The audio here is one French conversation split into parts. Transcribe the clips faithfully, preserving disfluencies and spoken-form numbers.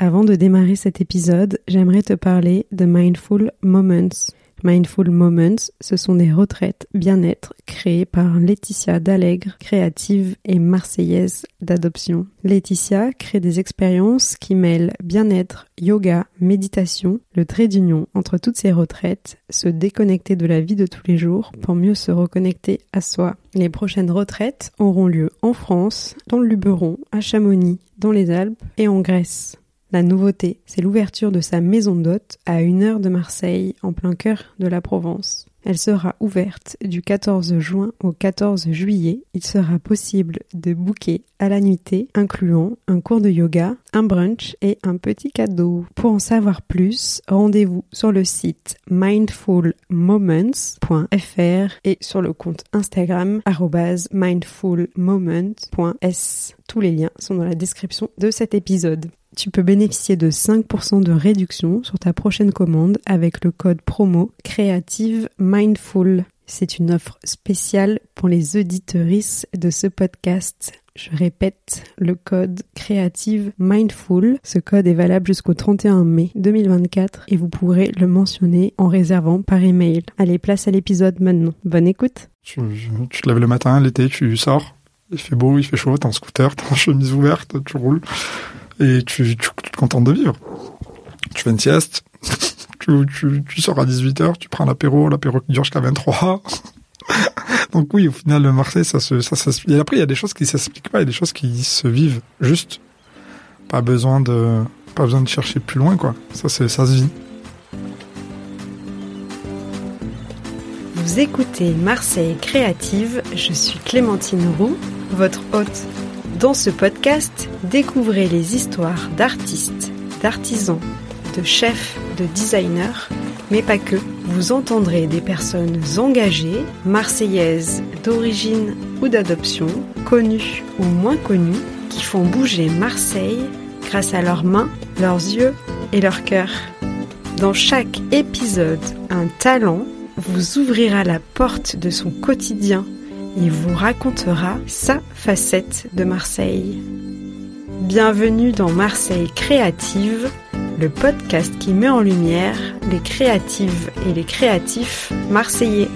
Avant de démarrer cet épisode, j'aimerais te parler de Mindful Moments. Mindful Moments, ce sont des retraites bien-être créées par Laetitia D'Allègre, créative et marseillaise d'adoption. Laetitia crée des expériences qui mêlent bien-être, yoga, méditation, le trait d'union entre toutes ces retraites, se déconnecter de la vie de tous les jours pour mieux se reconnecter à soi. Les prochaines retraites auront lieu en France, dans le Luberon, à Chamonix, dans les Alpes et en Grèce. La nouveauté, c'est l'ouverture de sa maison d'hôte à une heure de Marseille, en plein cœur de la Provence. Elle sera ouverte du quatorze juin au quatorze juillet. Il sera possible de booker à la nuitée, incluant un cours de yoga, un brunch et un petit cadeau. Pour en savoir plus, rendez-vous sur le site mindful moments point f r et sur le compte Instagram arobase mindful moments point s. Tous les liens sont dans la description de cet épisode. Tu peux bénéficier de cinq pour cent de réduction sur ta prochaine commande avec le code promo Créative Mindful. C'est une offre spéciale pour les auditrices de ce podcast. Je répète, le code Créative Mindful. Ce code est valable jusqu'au trente et un mai deux mille vingt-quatre et vous pourrez le mentionner en réservant par email. Allez, place à l'épisode maintenant. Bonne écoute. Tu, tu te lèves le matin, l'été, tu sors. Il fait beau, il fait chaud, t'as un scooter, t'as une chemise ouverte, tu roules. Et tu, tu, tu te contentes de vivre. Tu fais une sieste, tu, tu, tu sors à dix-huit heures, tu prends l'apéro, l'apéro qui dure jusqu'à vingt-trois. Donc oui, au final, le Marseille, ça se... Ça, ça, et après, il y a des choses qui ne s'expliquent pas, il y a des choses qui se vivent juste. Pas besoin de, pas besoin de chercher plus loin, quoi. Ça, c'est, ça se vit. Vous écoutez Marseille Créative, je suis Clémentine Roux, votre hôte. Dans ce podcast, découvrez les histoires d'artistes, d'artisans, de chefs, de designers, mais pas que. Vous entendrez des personnes engagées, marseillaises, d'origine ou d'adoption, connues ou moins connues, qui font bouger Marseille grâce à leurs mains, leurs yeux et leur cœur. Dans chaque épisode, un talent vous ouvrira la porte de son quotidien. Il vous racontera sa facette de Marseille. Bienvenue dans Marseille Créative, le podcast qui met en lumière les créatives et les créatifs marseillais.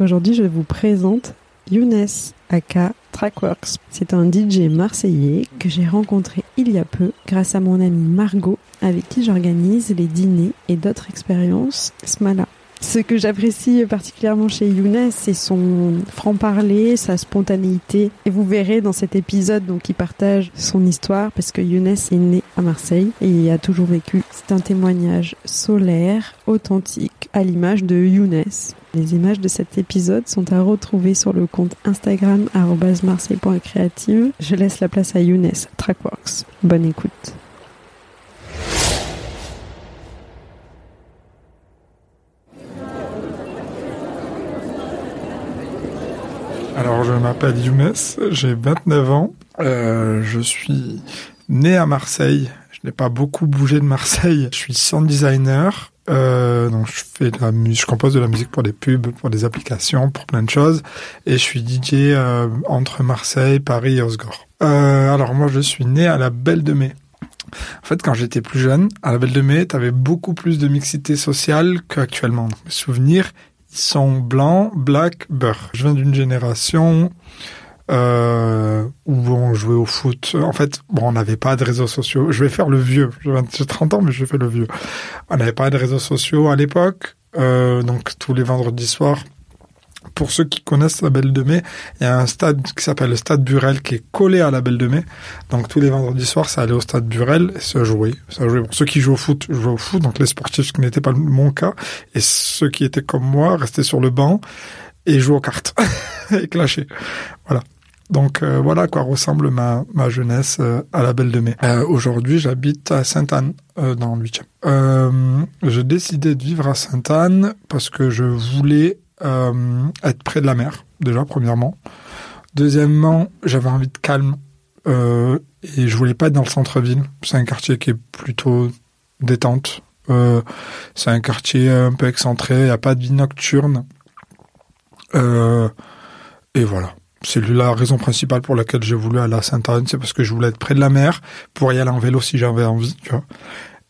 Aujourd'hui, je vous présente Younès, aka Trackworks. C'est un D J marseillais que j'ai rencontré il y a peu grâce à mon amie Margot, avec qui j'organise les dîners et d'autres expériences Smala. Ce que j'apprécie particulièrement chez Younès, c'est son franc-parler, sa spontanéité. Et vous verrez dans cet épisode, donc, il partage son histoire parce que Younès est né à Marseille et y a toujours vécu. C'est un témoignage solaire, authentique, à l'image de Younès. Les images de cet épisode sont à retrouver sur le compte Instagram arobase marseille point créative. Je laisse la place à Younès, Trackworks. Bonne écoute. Alors, je m'appelle Younès, j'ai vingt-neuf ans, euh, je suis né à Marseille, je n'ai pas beaucoup bougé de Marseille, je suis sound designer, euh, donc je fais de la musique, je compose de la musique pour des pubs, pour des applications, pour plein de choses, et je suis D J euh, entre Marseille, Paris et Osgore. Euh, alors moi, je suis né à la Belle de Mai. En fait, quand j'étais plus jeune, à la Belle de Mai, t'avais beaucoup plus de mixité sociale qu'actuellement. Donc, mes souvenirs, ils sont blancs, black, beurre. Je viens d'une génération euh, où on jouait au foot. En fait, bon, on n'avait pas de réseaux sociaux. Je vais faire le vieux. J'ai trente ans, mais je fais le vieux. On n'avait pas de réseaux sociaux à l'époque. Euh, donc, tous les vendredis soirs, pour ceux qui connaissent la Belle de Mai, il y a un stade qui s'appelle le Stade Burel qui est collé à la Belle de Mai. Donc, tous les vendredis soirs, ça allait au Stade Burel et se jouait. Ça jouait. Bon, ceux qui jouent au foot, jouaient au foot. Donc, les sportifs, ce qui n'était pas mon cas. Et ceux qui étaient comme moi, restaient sur le banc et jouaient aux cartes. Et clashaient. Voilà. Donc, euh, voilà à quoi ressemble ma, ma jeunesse euh, à la Belle de Mai. Euh, aujourd'hui, j'habite à Sainte-Anne, euh, dans le huitième. Euh, j'ai décidé de vivre à Sainte-Anne parce que je voulais... Euh, être près de la mer, déjà, premièrement. Deuxièmement, j'avais envie de calme euh, et je voulais pas être dans le centre-ville. C'est un quartier qui est plutôt détente. Euh, c'est un quartier un peu excentré, il n'y a pas de vie nocturne. Euh, et voilà. C'est la raison principale pour laquelle j'ai voulu aller à Sainte-Anne, c'est parce que je voulais être près de la mer pour y aller en vélo si j'avais envie, tu vois.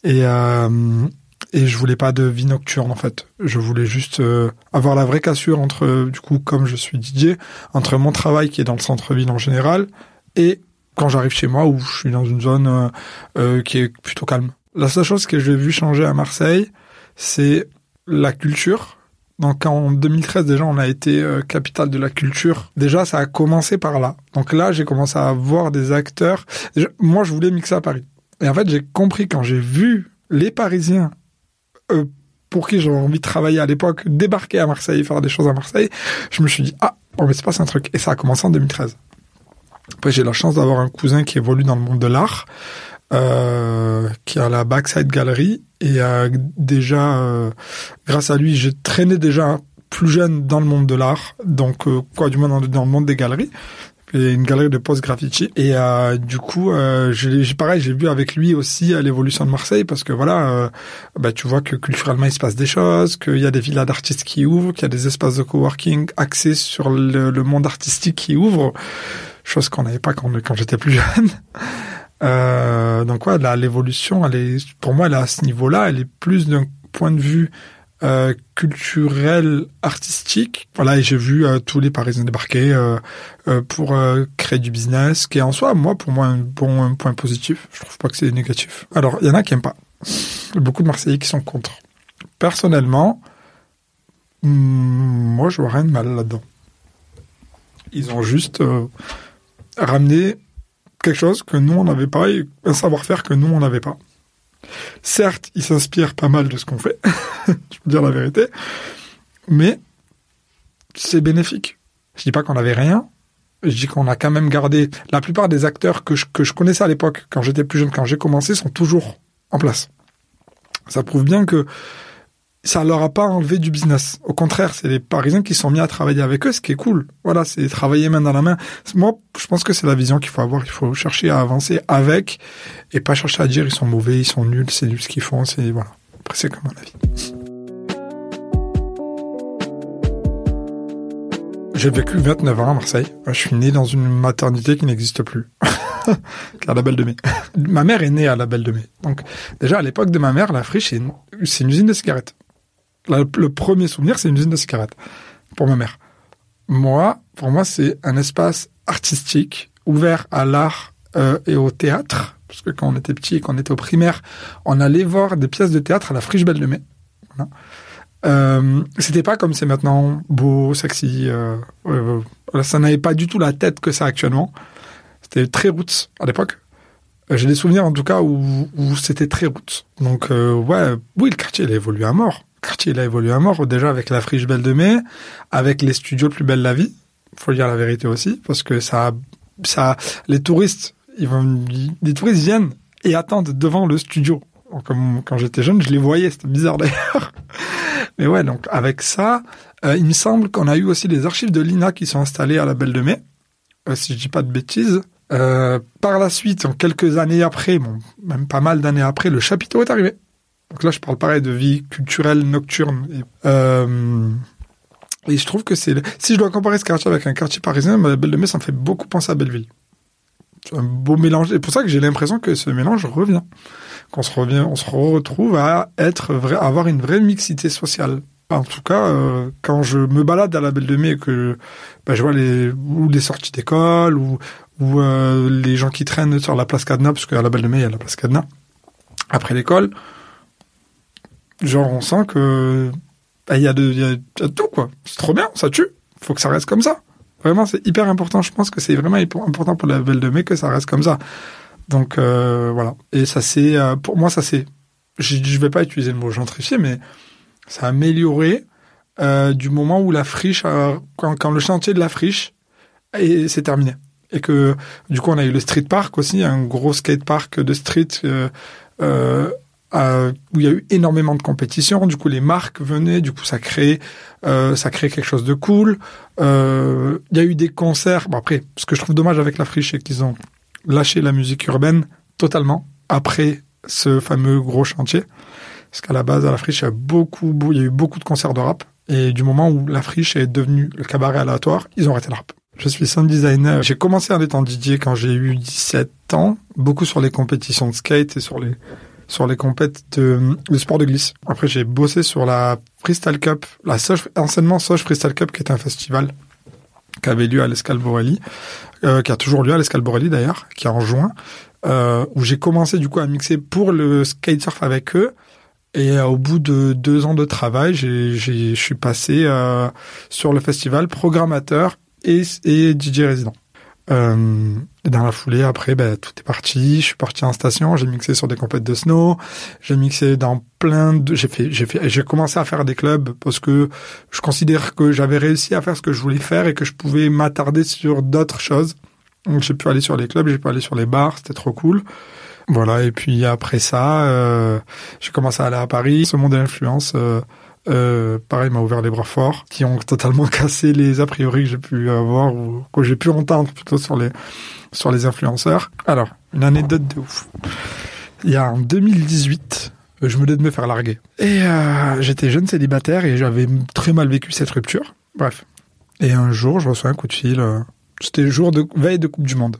Et, euh, et je voulais pas de vie nocturne, en fait. Je voulais juste euh, avoir la vraie cassure entre, euh, du coup, comme je suis D J, entre mon travail qui est dans le centre-ville en général et quand j'arrive chez moi où je suis dans une zone euh, euh, qui est plutôt calme. La seule chose que j'ai vu changer à Marseille, c'est la culture. Donc en deux mille treize, déjà, on a été euh, capitale de la culture. Déjà, ça a commencé par là. Donc là, j'ai commencé à voir des acteurs. Déjà, moi, je voulais mixer à Paris. Et en fait, j'ai compris quand j'ai vu les Parisiens euh, pour qui j'avais envie de travailler à l'époque, débarquer à Marseille, faire des choses à Marseille, je me suis dit « Ah, on va se passer un truc ». Et ça a commencé en deux mille treize. Après, j'ai la chance d'avoir un cousin qui évolue dans le monde de l'art, euh, qui a la Backside Gallery. Et euh, déjà, euh, grâce à lui, j'ai traîné déjà plus jeune dans le monde de l'art, donc euh, quoi du moins dans, dans le monde des galeries, et une galerie de post-graffiti. Et euh, du coup, euh, j'ai, j'ai pareil, j'ai vu avec lui aussi euh, l'évolution de Marseille, parce que voilà, euh, bah, tu vois que culturellement, il se passe des choses, qu'il y a des villas d'artistes qui ouvrent, qu'il y a des espaces de coworking axés sur le, le monde artistique qui ouvrent, chose qu'on n'avait pas quand, quand j'étais plus jeune. Euh, donc ouais, là, l'évolution, elle est, pour moi, elle est à ce niveau-là, elle est plus d'un point de vue euh, culturel, artistique. Voilà, et j'ai vu euh, tous les Parisiens débarquer euh, euh, pour euh, créer du business, qui est en soi, moi, pour moi, un bon un point positif. Je trouve pas que c'est négatif. Alors, il y en a qui aiment pas. Il y a beaucoup de Marseillais qui sont contre. Personnellement, hmm, moi, je vois rien de mal là-dedans. Ils ont juste euh, ramené quelque chose que nous, on n'avait pas, et un savoir-faire que nous, on n'avait pas. Certes, ils s'inspirent pas mal de ce qu'on fait, je peux dire la vérité, mais c'est bénéfique. Je dis pas qu'on n'avait rien, je dis qu'on a quand même gardé... La plupart des acteurs que je, que je connaissais à l'époque, quand j'étais plus jeune, quand j'ai commencé, sont toujours en place. Ça prouve bien que ça leur a pas enlevé du business. Au contraire, c'est les Parisiens qui sont mis à travailler avec eux, ce qui est cool. Voilà, c'est travailler main dans la main. Moi, je pense que c'est la vision qu'il faut avoir. Il faut chercher à avancer avec et pas chercher à dire ils sont mauvais, ils sont nuls, c'est nul ce qu'ils font, c'est voilà. Après, c'est comme un avis. J'ai vécu vingt-neuf ans à Marseille. Je suis né dans une maternité qui n'existe plus. À la Belle de Mai. Ma mère est née à la Belle de Mai. Donc, déjà, à l'époque de ma mère, la Friche, c'est une, c'est une usine de cigarettes. La, le premier souvenir, c'est une usine de cigarettes. Pour ma mère. Moi, pour moi, c'est un espace artistique, ouvert à l'art euh, et au théâtre. Parce que quand on était petit et qu'on était au primaire, on allait voir des pièces de théâtre à la Friche Belle de Mai. Voilà. Euh, c'était pas comme c'est maintenant, beau, sexy, euh, euh, ça n'avait pas du tout la tête que ça actuellement. C'était très roots à l'époque. Euh, j'ai des souvenirs en tout cas où, où c'était très roots. Donc euh, ouais, oui, le quartier il a évolué à mort. Le quartier il a évolué à mort déjà avec la Friche Belle de Mai, avec les studios Plus Belle la Vie. Faut dire la vérité aussi parce que ça, ça, les touristes, ils vont, les touristes viennent et attendent devant le studio. Comme quand j'étais jeune, je les voyais, c'était bizarre d'ailleurs. Mais ouais, donc avec ça, euh, il me semble qu'on a eu aussi les archives de l'I N A qui sont installées à la Belle de Mai, euh, si je dis pas de bêtises. Euh, par la suite, en quelques années après, bon, même pas mal d'années après, le chapiteau est arrivé. Donc là, je parle pareil de vie culturelle nocturne. Et, euh, et je trouve que c'est... Le... Si je dois comparer ce quartier avec un quartier parisien, la Belle de Mai, ça me fait beaucoup penser à Belleville. C'est un beau mélange. Et pour ça que j'ai l'impression que ce mélange revient. Qu'on se revient, on se retrouve à être vrai, à avoir une vraie mixité sociale. En tout cas, euh, quand je me balade à la Belle de Mai et que ben, je vois les, ou les sorties d'école ou, ou euh, les gens qui traînent sur la place Cadenas, parce qu'à la Belle de Mai, il y a la place Cadenas, après l'école, genre on sent que ben, y a de, y a, y a tout, quoi. C'est trop bien, ça tue. Faut que ça reste comme ça. Vraiment, c'est hyper important. Je pense que c'est vraiment important pour la Belle de Mai que ça reste comme ça. Donc euh, voilà, et ça c'est, euh, pour moi ça c'est, je ne vais pas utiliser le mot gentrifié, mais ça a amélioré euh, du moment où la friche, a, quand, quand le chantier de la friche et, s'est terminé. Et que du coup on a eu le street park aussi, un gros skate park de street euh, euh, euh, où il y a eu énormément de compétition, du coup les marques venaient, du coup ça crée, euh, ça crée quelque chose de cool. Euh, il y a eu des concerts, bon après, ce que je trouve dommage avec la friche c'est qu'ils ont lâcher la musique urbaine totalement après ce fameux gros chantier. Parce qu'à la base, à la friche, il y a, beaucoup, il y a eu beaucoup de concerts de rap. Et du moment où la friche est devenue le cabaret aléatoire, ils ont arrêté le rap. Je suis sound designer. J'ai commencé en étant D J quand j'ai eu dix-sept ans, beaucoup sur les compétitions de skate et sur les sur les compètes de, de sport de glisse. Après, j'ai bossé sur la Freestyle Cup, la Sosh, anciennement Sosh Freestyle Cup, qui était un festival qui avait lieu à l'Escal Borelli, euh, qui a toujours lieu à l'Escal Borelli d'ailleurs, qui est en juin, euh, où j'ai commencé du coup à mixer pour le skate surf avec eux. Et euh, au bout de deux ans de travail, j'ai, j'ai, je suis passé euh, sur le festival programmateur et, et D J résident. Euh, et dans la foulée, après, ben, tout est parti. Je suis parti en station, j'ai mixé sur des compètes de snow, j'ai mixé dans plein de, j'ai fait, j'ai fait, j'ai commencé à faire des clubs parce que je considère que j'avais réussi à faire ce que je voulais faire et que je pouvais m'attarder sur d'autres choses. Donc, j'ai pu aller sur les clubs, j'ai pu aller sur les bars, c'était trop cool. Voilà, et puis après ça, euh, j'ai commencé à aller à Paris. Ce monde de l'influence, euh, euh, pareil, m'a ouvert les bras forts, qui ont totalement cassé les a priori que j'ai pu avoir ou que j'ai pu entendre plutôt sur les sur les influenceurs. Alors, une anecdote de ouf. Il y a en deux mille dix-huit, je me devais de me faire larguer. Et euh, j'étais jeune célibataire et j'avais très mal vécu cette rupture. Bref. Et un jour, je reçois un coup de fil. Euh, c'était le jour de veille de Coupe du Monde.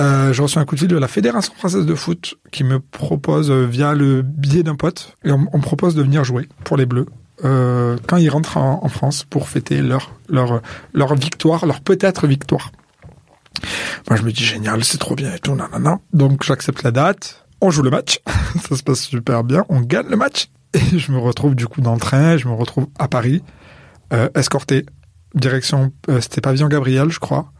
Euh, j'ai reçu un coup de fil de la Fédération Française de Foot qui me propose, euh, via le biais d'un pote, et on, on me propose de venir jouer pour les Bleus euh, quand ils rentrent en, en France pour fêter leur, leur, leur victoire, leur peut-être victoire. Moi, je me dis génial, c'est trop bien et tout, nanana. Donc, j'accepte la date, on joue le match, ça se passe super bien, on gagne le match. Et je me retrouve du coup dans le train, je me retrouve à Paris, euh, escorté, direction, euh, c'était Pavillon Gabriel, je crois,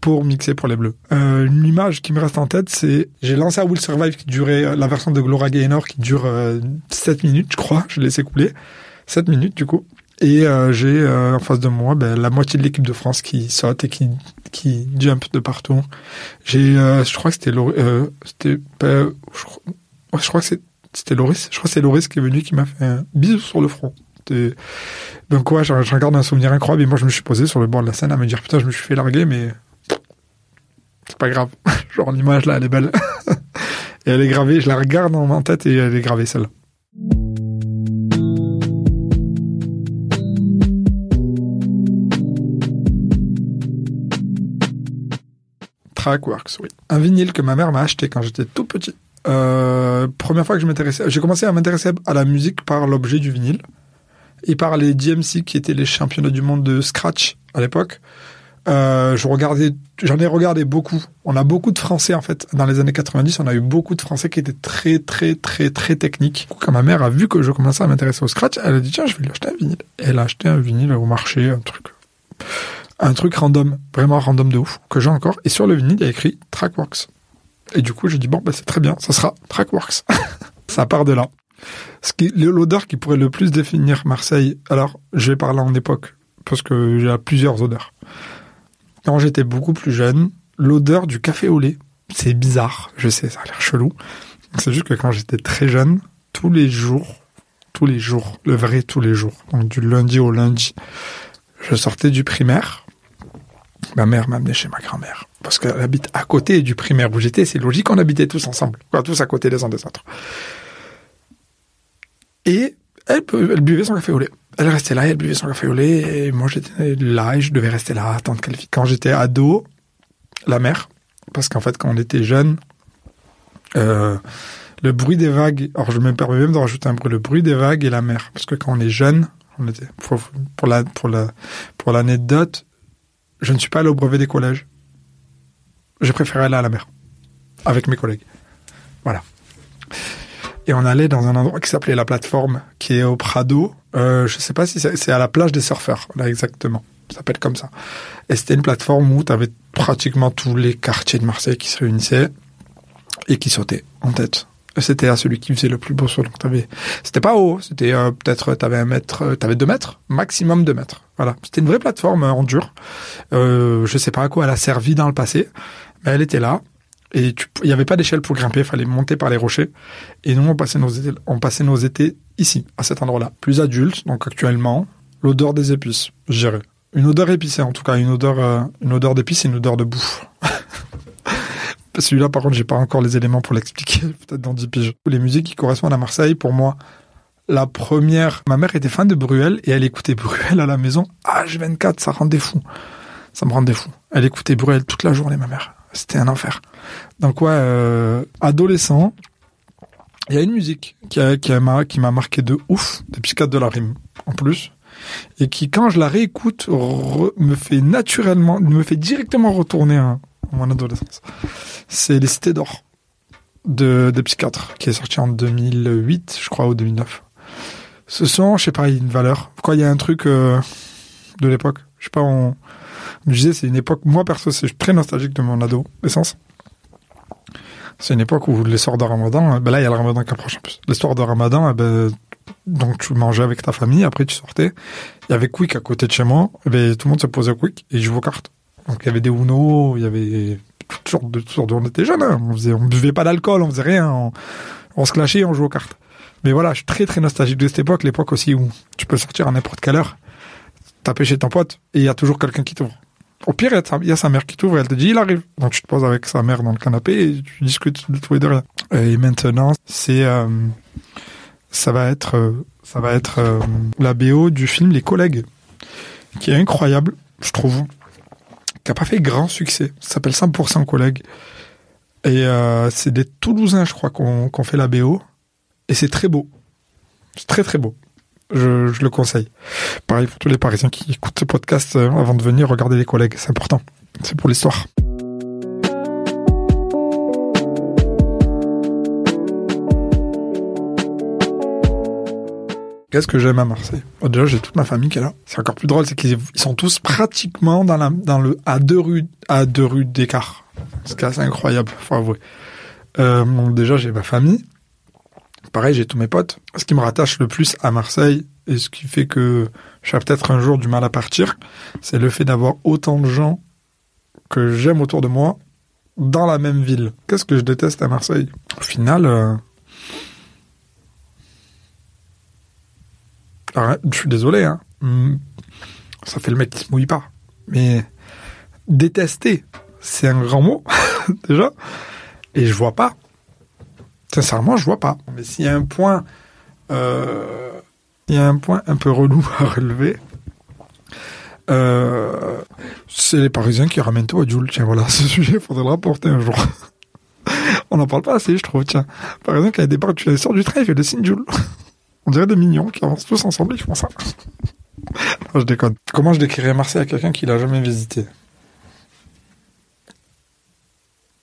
pour mixer pour les Bleus. Euh, une image qui me reste en tête, c'est... J'ai lancé à Will Survive, qui durait... La version de Gloria Gaynor, qui dure euh, sept minutes, je crois. Je l'ai laissé couler. sept minutes, du coup. Et euh, j'ai, euh, en face de moi, ben, la moitié de l'équipe de France qui saute et qui, qui jump de partout. J'ai... Euh, je crois que c'était... Lloris, euh, c'était ben, je, crois, je crois que c'est, c'était Lloris. Je crois que c'est Lloris qui est venu, qui m'a fait un bisou sur le front. C'était... Donc, ouais, j'en, j'en garde un souvenir incroyable. Et moi, je me suis posé sur le bord de la scène à me dire, putain, je me suis fait larguer, mais... C'est pas grave. Genre, l'image, là, elle est belle. Et elle est gravée. Je la regarde en tête et elle est gravée, celle-là. Trackworks, oui. Un vinyle que ma mère m'a acheté quand j'étais tout petit. Euh, première fois que je m'intéressais... J'ai commencé à m'intéresser à la musique par l'objet du vinyle et par les D M C, qui étaient les championnats du monde de scratch à l'époque. Euh, je regardais, j'en ai regardé beaucoup. On a beaucoup de Français, en fait. Dans les années quatre-vingt-dix, on a eu beaucoup de Français qui étaient très, très, très, très techniques. Quand ma mère a vu que je commençais à m'intéresser au scratch, elle a dit, tiens, je vais lui acheter un vinyle. Elle a acheté un vinyle au marché, un truc, un truc random, vraiment random de ouf, que j'ai encore. Et sur le vinyle, il y a écrit Trackworks. Et du coup, j'ai dit, bon, bah, c'est très bien, ça sera Trackworks. Ça part de là. Ce qui, l'odeur qui pourrait le plus définir Marseille, alors, je vais parler en époque, parce que j'ai plusieurs odeurs. Quand j'étais beaucoup plus jeune, l'odeur du café au lait, c'est bizarre, je sais, ça a l'air chelou. C'est juste que quand j'étais très jeune, tous les jours, tous les jours, le vrai tous les jours, donc du lundi au lundi, je sortais du primaire. Ma mère m'amenait chez ma grand-mère, parce qu'elle habite à côté du primaire où j'étais, c'est logique, on habitait tous ensemble, quoi, tous à côté les uns des autres. Et elle, elle buvait son café au lait. Elle restait là, elle buvait son café au lait, et moi j'étais là, et je devais rester là, attendre qu'elle finisse. Quand j'étais ado, la mer, parce qu'en fait quand on était jeune, euh, le bruit des vagues, alors je me permets même de rajouter un bruit, le bruit des vagues et la mer, parce que quand on est jeune, on était, pour, pour, la, pour, la, pour l'anecdote, je ne suis pas allé au brevet des collèges. J'ai préféré aller à la mer, avec mes collègues. Voilà. Et on allait dans un endroit qui s'appelait La Plateforme, qui est au Prado. Euh, je sais pas si c'est, c'est à la plage des surfeurs, là exactement. Ça s'appelle comme ça. Et c'était une plateforme où t'avais pratiquement tous les quartiers de Marseille qui se réunissaient et qui sautaient en tête. C'était à celui qui faisait le plus beau saut. Donc t'avais, c'était pas haut, c'était euh, peut-être t'avais un mètre, t'avais deux mètres, maximum deux mètres. Voilà. C'était une vraie plateforme euh, en dur. Euh, je sais pas à quoi elle a servi dans le passé, mais elle était là. Et tu, il n'y avait pas d'échelle pour grimper, il fallait monter par les rochers. Et nous, on passait nos étés, on passait nos étés ici, à cet endroit-là. Plus adulte, donc actuellement, l'odeur des épices, je dirais. Une odeur épicée, en tout cas, une odeur, euh, une odeur d'épices et une odeur de bouffe. Celui-là, par contre, j'ai pas encore les éléments pour l'expliquer, peut-être dans dix piges. Les musiques qui correspondent à Marseille, pour moi, la première... Ma mère était fan de Bruel et elle écoutait Bruel à la maison. H vingt-quatre, ça rendait fou. Ça me rendait fou. Elle écoutait Bruel toute la journée, ma mère. C'était un enfer. Donc ouais, euh, adolescent, il y a une musique qui, a, qui, a, qui m'a marqué de ouf, des Psychiatres de la Rime, en plus, et qui, quand je la réécoute, re, me fait naturellement, me fait directement retourner à, à mon adolescence. C'est Les Cités d'Or, de, des Psychiatres, qui est sorti en deux mille huit, je crois, ou deux mille neuf. Ce son, je sais pas, il y a une valeur. Quoi, il y a un truc euh, de l'époque. Je sais pas, on... Je disais, c'est une époque, moi perso, c'est très nostalgique de mon adolescence. C'est une époque où l'essor de Ramadan, ben là il y a le Ramadan qui approche en plus. L'essor de Ramadan, ben, donc tu mangeais avec ta famille, après tu sortais. Il y avait Quick à côté de chez moi, ben, tout le monde se posait au Quick et jouait aux cartes. Donc il y avait des Uno, il y avait toutes sortes de. Toutes sortes de on était jeunes, hein. on, faisait, on buvait pas d'alcool, on faisait rien, on, on se clashait, on jouait aux cartes. Mais voilà, je suis très très nostalgique de cette époque, l'époque aussi où tu peux sortir à n'importe quelle heure. Taper chez ton pote et il y a toujours quelqu'un qui t'ouvre. Au pire, il y a sa mère qui t'ouvre et elle te dit il arrive. Donc tu te poses avec sa mère dans le canapé et tu discutes de tout et de rien. Et maintenant, c'est euh, ça va être ça va être euh, la B O du film Les Collègues, qui est incroyable, je trouve, qui a pas fait grand succès. Ça s'appelle cent pour cent Collègues et euh, c'est des Toulousains, je crois, qu'on, qu'on fait la B O et c'est très beau, c'est très très beau. Je, je le conseille. Pareil pour tous les Parisiens qui écoutent ce podcast euh, avant de venir regarder Les Collègues. C'est important. C'est pour l'histoire. Qu'est-ce que j'aime à Marseille ? Oh, déjà, j'ai toute ma famille qui est là. C'est encore plus drôle, c'est qu'ils ils sont tous pratiquement dans, la, dans le à deux rues, à deux rues d'écart. C'est assez incroyable, faut avouer. Euh, bon, déjà, j'ai ma famille. Pareil, j'ai tous mes potes. Ce qui me rattache le plus à Marseille et ce qui fait que j'ai peut-être un jour du mal à partir, c'est le fait d'avoir autant de gens que j'aime autour de moi dans la même ville. Qu'est-ce que je déteste à Marseille ? Au final, euh... Alors, je suis désolé, hein. Ça fait le mec qui se mouille pas. Mais détester, c'est un grand mot, déjà. Et je vois pas. Sincèrement, je vois pas. Mais s'il y a un point, euh, il y a un point un peu relou à relever, euh, c'est les Parisiens qui ramènent tout à Jules. Tiens, voilà, ce sujet, il faudrait le rapporter un jour. On n'en parle pas assez, je trouve. Tiens, par exemple, quand il débarque, tu sors du train, il fait le signe Jules. On dirait des mignons qui avancent tous ensemble, ils font ça. Non, je déconne. Comment je décrirais Marseille à quelqu'un qui l'a jamais visité ?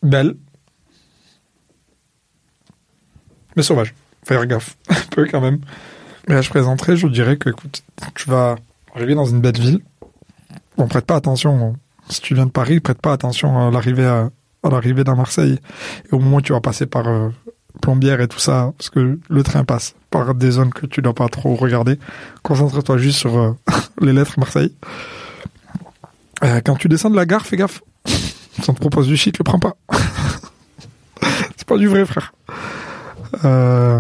Belle. Mais sauvage, faire gaffe, un peu quand même. Mais là, je présenterai, je dirais que, écoute, tu vas arriver dans une belle ville. Bon, prête pas attention. Si tu viens de Paris, prête pas attention à l'arrivée à, à l'arrivée dans Marseille. Et au moment où tu vas passer par euh, Plombières et tout ça, parce que le train passe par des zones que tu dois pas trop regarder, concentre-toi juste sur euh, les lettres Marseille. Euh, quand tu descends de la gare, fais gaffe. Si on te propose du shit, le prends pas. C'est pas du vrai, frère. Euh,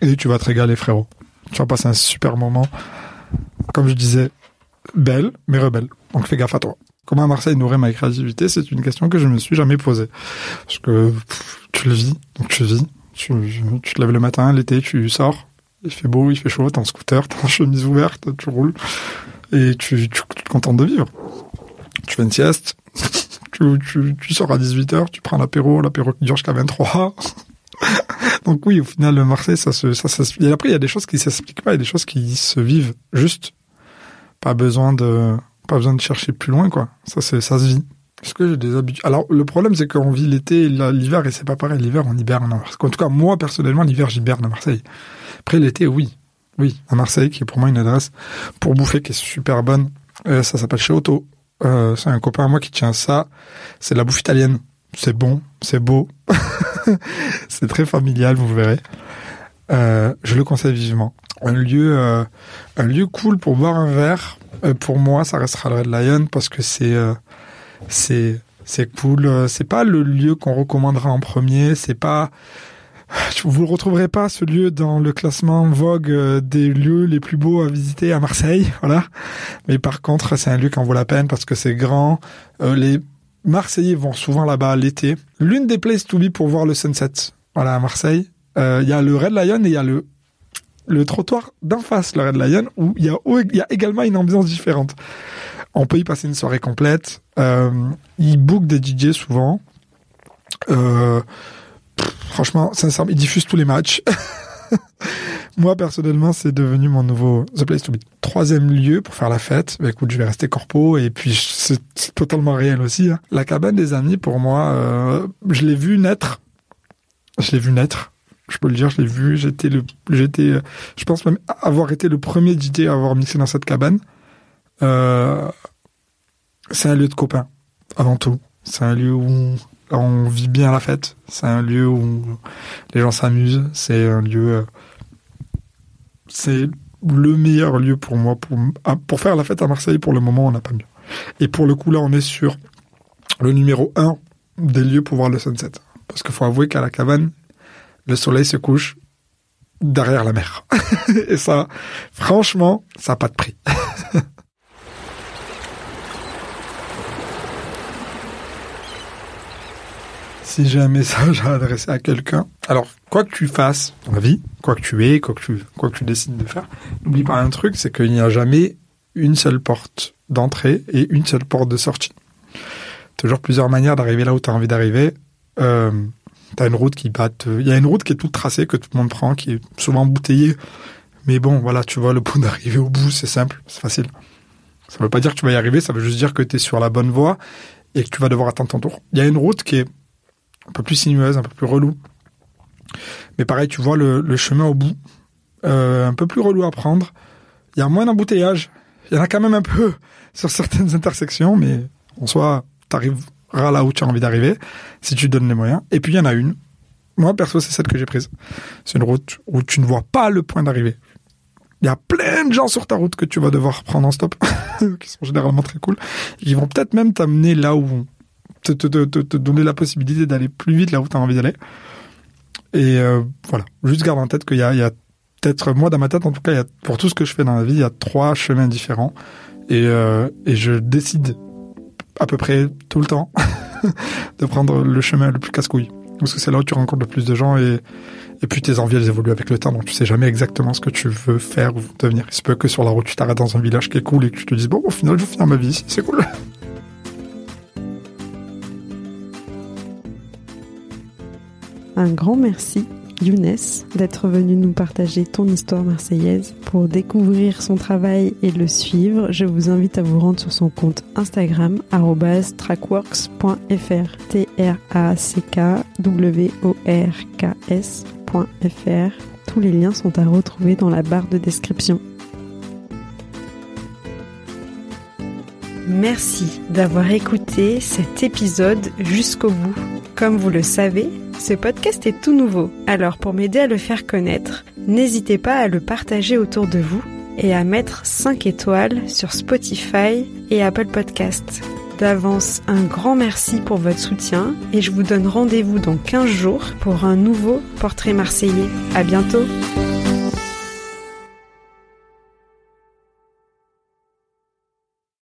et tu vas te régaler, frérot. Tu vas passer un super moment. Comme je disais, belle, mais rebelle. Donc fais gaffe à toi. Comment Marseille nourrit ma créativité ? C'est une question que je ne me suis jamais posée. Parce que pff, tu le vis, donc tu vis. Tu, tu te lèves le matin, l'été, tu sors. Il fait beau, il fait chaud, t'es en scooter, t'es en chemise ouverte, tu roules. Et tu, tu, tu te contentes de vivre. Tu fais une sieste. tu, tu, tu sors à dix-huit heures, tu prends l'apéro, l'apéro qui dure jusqu'à vingt-trois heures. Donc oui, au final, le Marseille, ça se, ça s'explique. Et après, il y a des choses qui s'expliquent pas, il y a des choses qui se vivent juste. Pas besoin de, pas besoin de chercher plus loin, quoi. Ça, c'est, ça se vit. Parce que j'ai des habitudes. Alors, le problème, c'est qu'on vit l'été, et l'hiver, et c'est pas pareil. L'hiver, on hiberne. En tout cas, moi, personnellement, l'hiver, j'hiberne à Marseille. Après, l'été, oui. Oui. À Marseille, qui est pour moi une adresse pour bouffer, qui est super bonne. Euh, ça s'appelle Chez Otto. Euh, c'est un copain à moi qui tient ça. C'est de la bouffe italienne. C'est bon. C'est beau. C'est très familial, vous verrez. Euh, je le conseille vivement. Un lieu, euh, un lieu cool pour boire un verre. Euh, pour moi, ça restera le Red Lion parce que c'est, euh, c'est, c'est cool. C'est pas le lieu qu'on recommandera en premier. C'est pas, vous le retrouverez pas ce lieu dans le classement Vogue des lieux les plus beaux à visiter à Marseille, voilà. Mais par contre, c'est un lieu qui en vaut la peine parce que c'est grand. Euh, les Marseillais vont souvent là-bas l'été. L'une des places to be pour voir le sunset. Voilà, à Marseille, il euh, y a le Red Lion et il y a le le trottoir d'en face, le Red Lion, où il y a il y a également une ambiance différente. On peut y passer une soirée complète. Euh, ils bookent des D J souvent. Euh, pff, franchement, sincèrement, ils diffusent tous les matchs. Moi, personnellement, c'est devenu mon nouveau The Place to Be. Troisième lieu pour faire la fête. Bah, écoute, je vais rester corpo et puis c'est totalement réel aussi. Hein. La cabane des amis, pour moi, euh, je l'ai vue naître. Je l'ai vue naître. Je peux le dire, je l'ai vu. J'étais le, j'étais, je pense même avoir été le premier D J à avoir mixé dans cette cabane. Euh, c'est un lieu de copains, avant tout. C'est un lieu où on vit bien la fête. C'est un lieu où les gens s'amusent. C'est un lieu... C'est le meilleur lieu pour moi. Pour, pour faire la fête à Marseille, pour le moment, on n'a pas mieux. Et pour le coup, là, on est sur le numéro un des lieux pour voir le sunset. Parce qu'il faut avouer qu'à la cabane, le soleil se couche derrière la mer. Et ça, franchement, ça n'a pas de prix. Si j'ai un message à adresser à quelqu'un, alors quoi que tu fasses dans la vie, quoi que tu aies, quoi que tu, quoi que tu décides de faire, n'oublie pas un truc, c'est qu'il n'y a jamais une seule porte d'entrée et une seule porte de sortie. Toujours plusieurs manières d'arriver là où tu as envie d'arriver. Euh, t'as une route qui bat te... Il y a une route qui est toute tracée, que tout le monde prend, qui est souvent embouteillée. Mais bon, voilà, tu vois, le point d'arriver au bout, c'est simple, c'est facile. Ça ne veut pas dire que tu vas y arriver, ça veut juste dire que tu es sur la bonne voie et que tu vas devoir attendre ton tour. Il y a une route qui est un peu plus sinueuse, un peu plus relou. Mais pareil, tu vois le, le chemin au bout, euh, un peu plus relou à prendre. Il y a moins d'embouteillages. Il y en a quand même un peu sur certaines intersections, mais en soi, t'arriveras là où tu as envie d'arriver, si tu te donnes les moyens. Et puis, il y en a une. Moi, perso, c'est celle que j'ai prise. C'est une route où tu ne vois pas le point d'arrivée. Il y a plein de gens sur ta route que tu vas devoir prendre en stop, qui sont généralement très cool. Ils vont peut-être même t'amener là où... Te, te, te, te donner la possibilité d'aller plus vite là où tu as envie d'aller. Et euh, voilà, juste garde en tête qu'il y a, il y a peut-être, moi dans ma tête en tout cas, il y a, pour tout ce que je fais dans la vie, il y a trois chemins différents. Et, euh, et je décide à peu près tout le temps de prendre le chemin le plus casse-couille. Parce que c'est là où tu rencontres le plus de gens et, et puis tes envies elles évoluent avec le temps. Donc tu sais jamais exactement ce que tu veux faire ou devenir. Il se peut que sur la route tu t'arrêtes dans un village qui est cool et que tu te dises bon, au final je vais finir ma vie ici, c'est cool. Un grand merci, Younès, d'être venu nous partager ton histoire marseillaise. Pour découvrir son travail et le suivre, je vous invite à vous rendre sur son compte Instagram arobase trackworks point f r T R A C K W O R K S point f r Tous les liens sont à retrouver dans la barre de description. Merci d'avoir écouté cet épisode jusqu'au bout. Comme vous le savez, ce podcast est tout nouveau, alors pour m'aider à le faire connaître, n'hésitez pas à le partager autour de vous et à mettre cinq étoiles sur Spotify et Apple Podcasts. D'avance, un grand merci pour votre soutien et je vous donne rendez-vous dans quinze jours pour un nouveau portrait marseillais. À bientôt!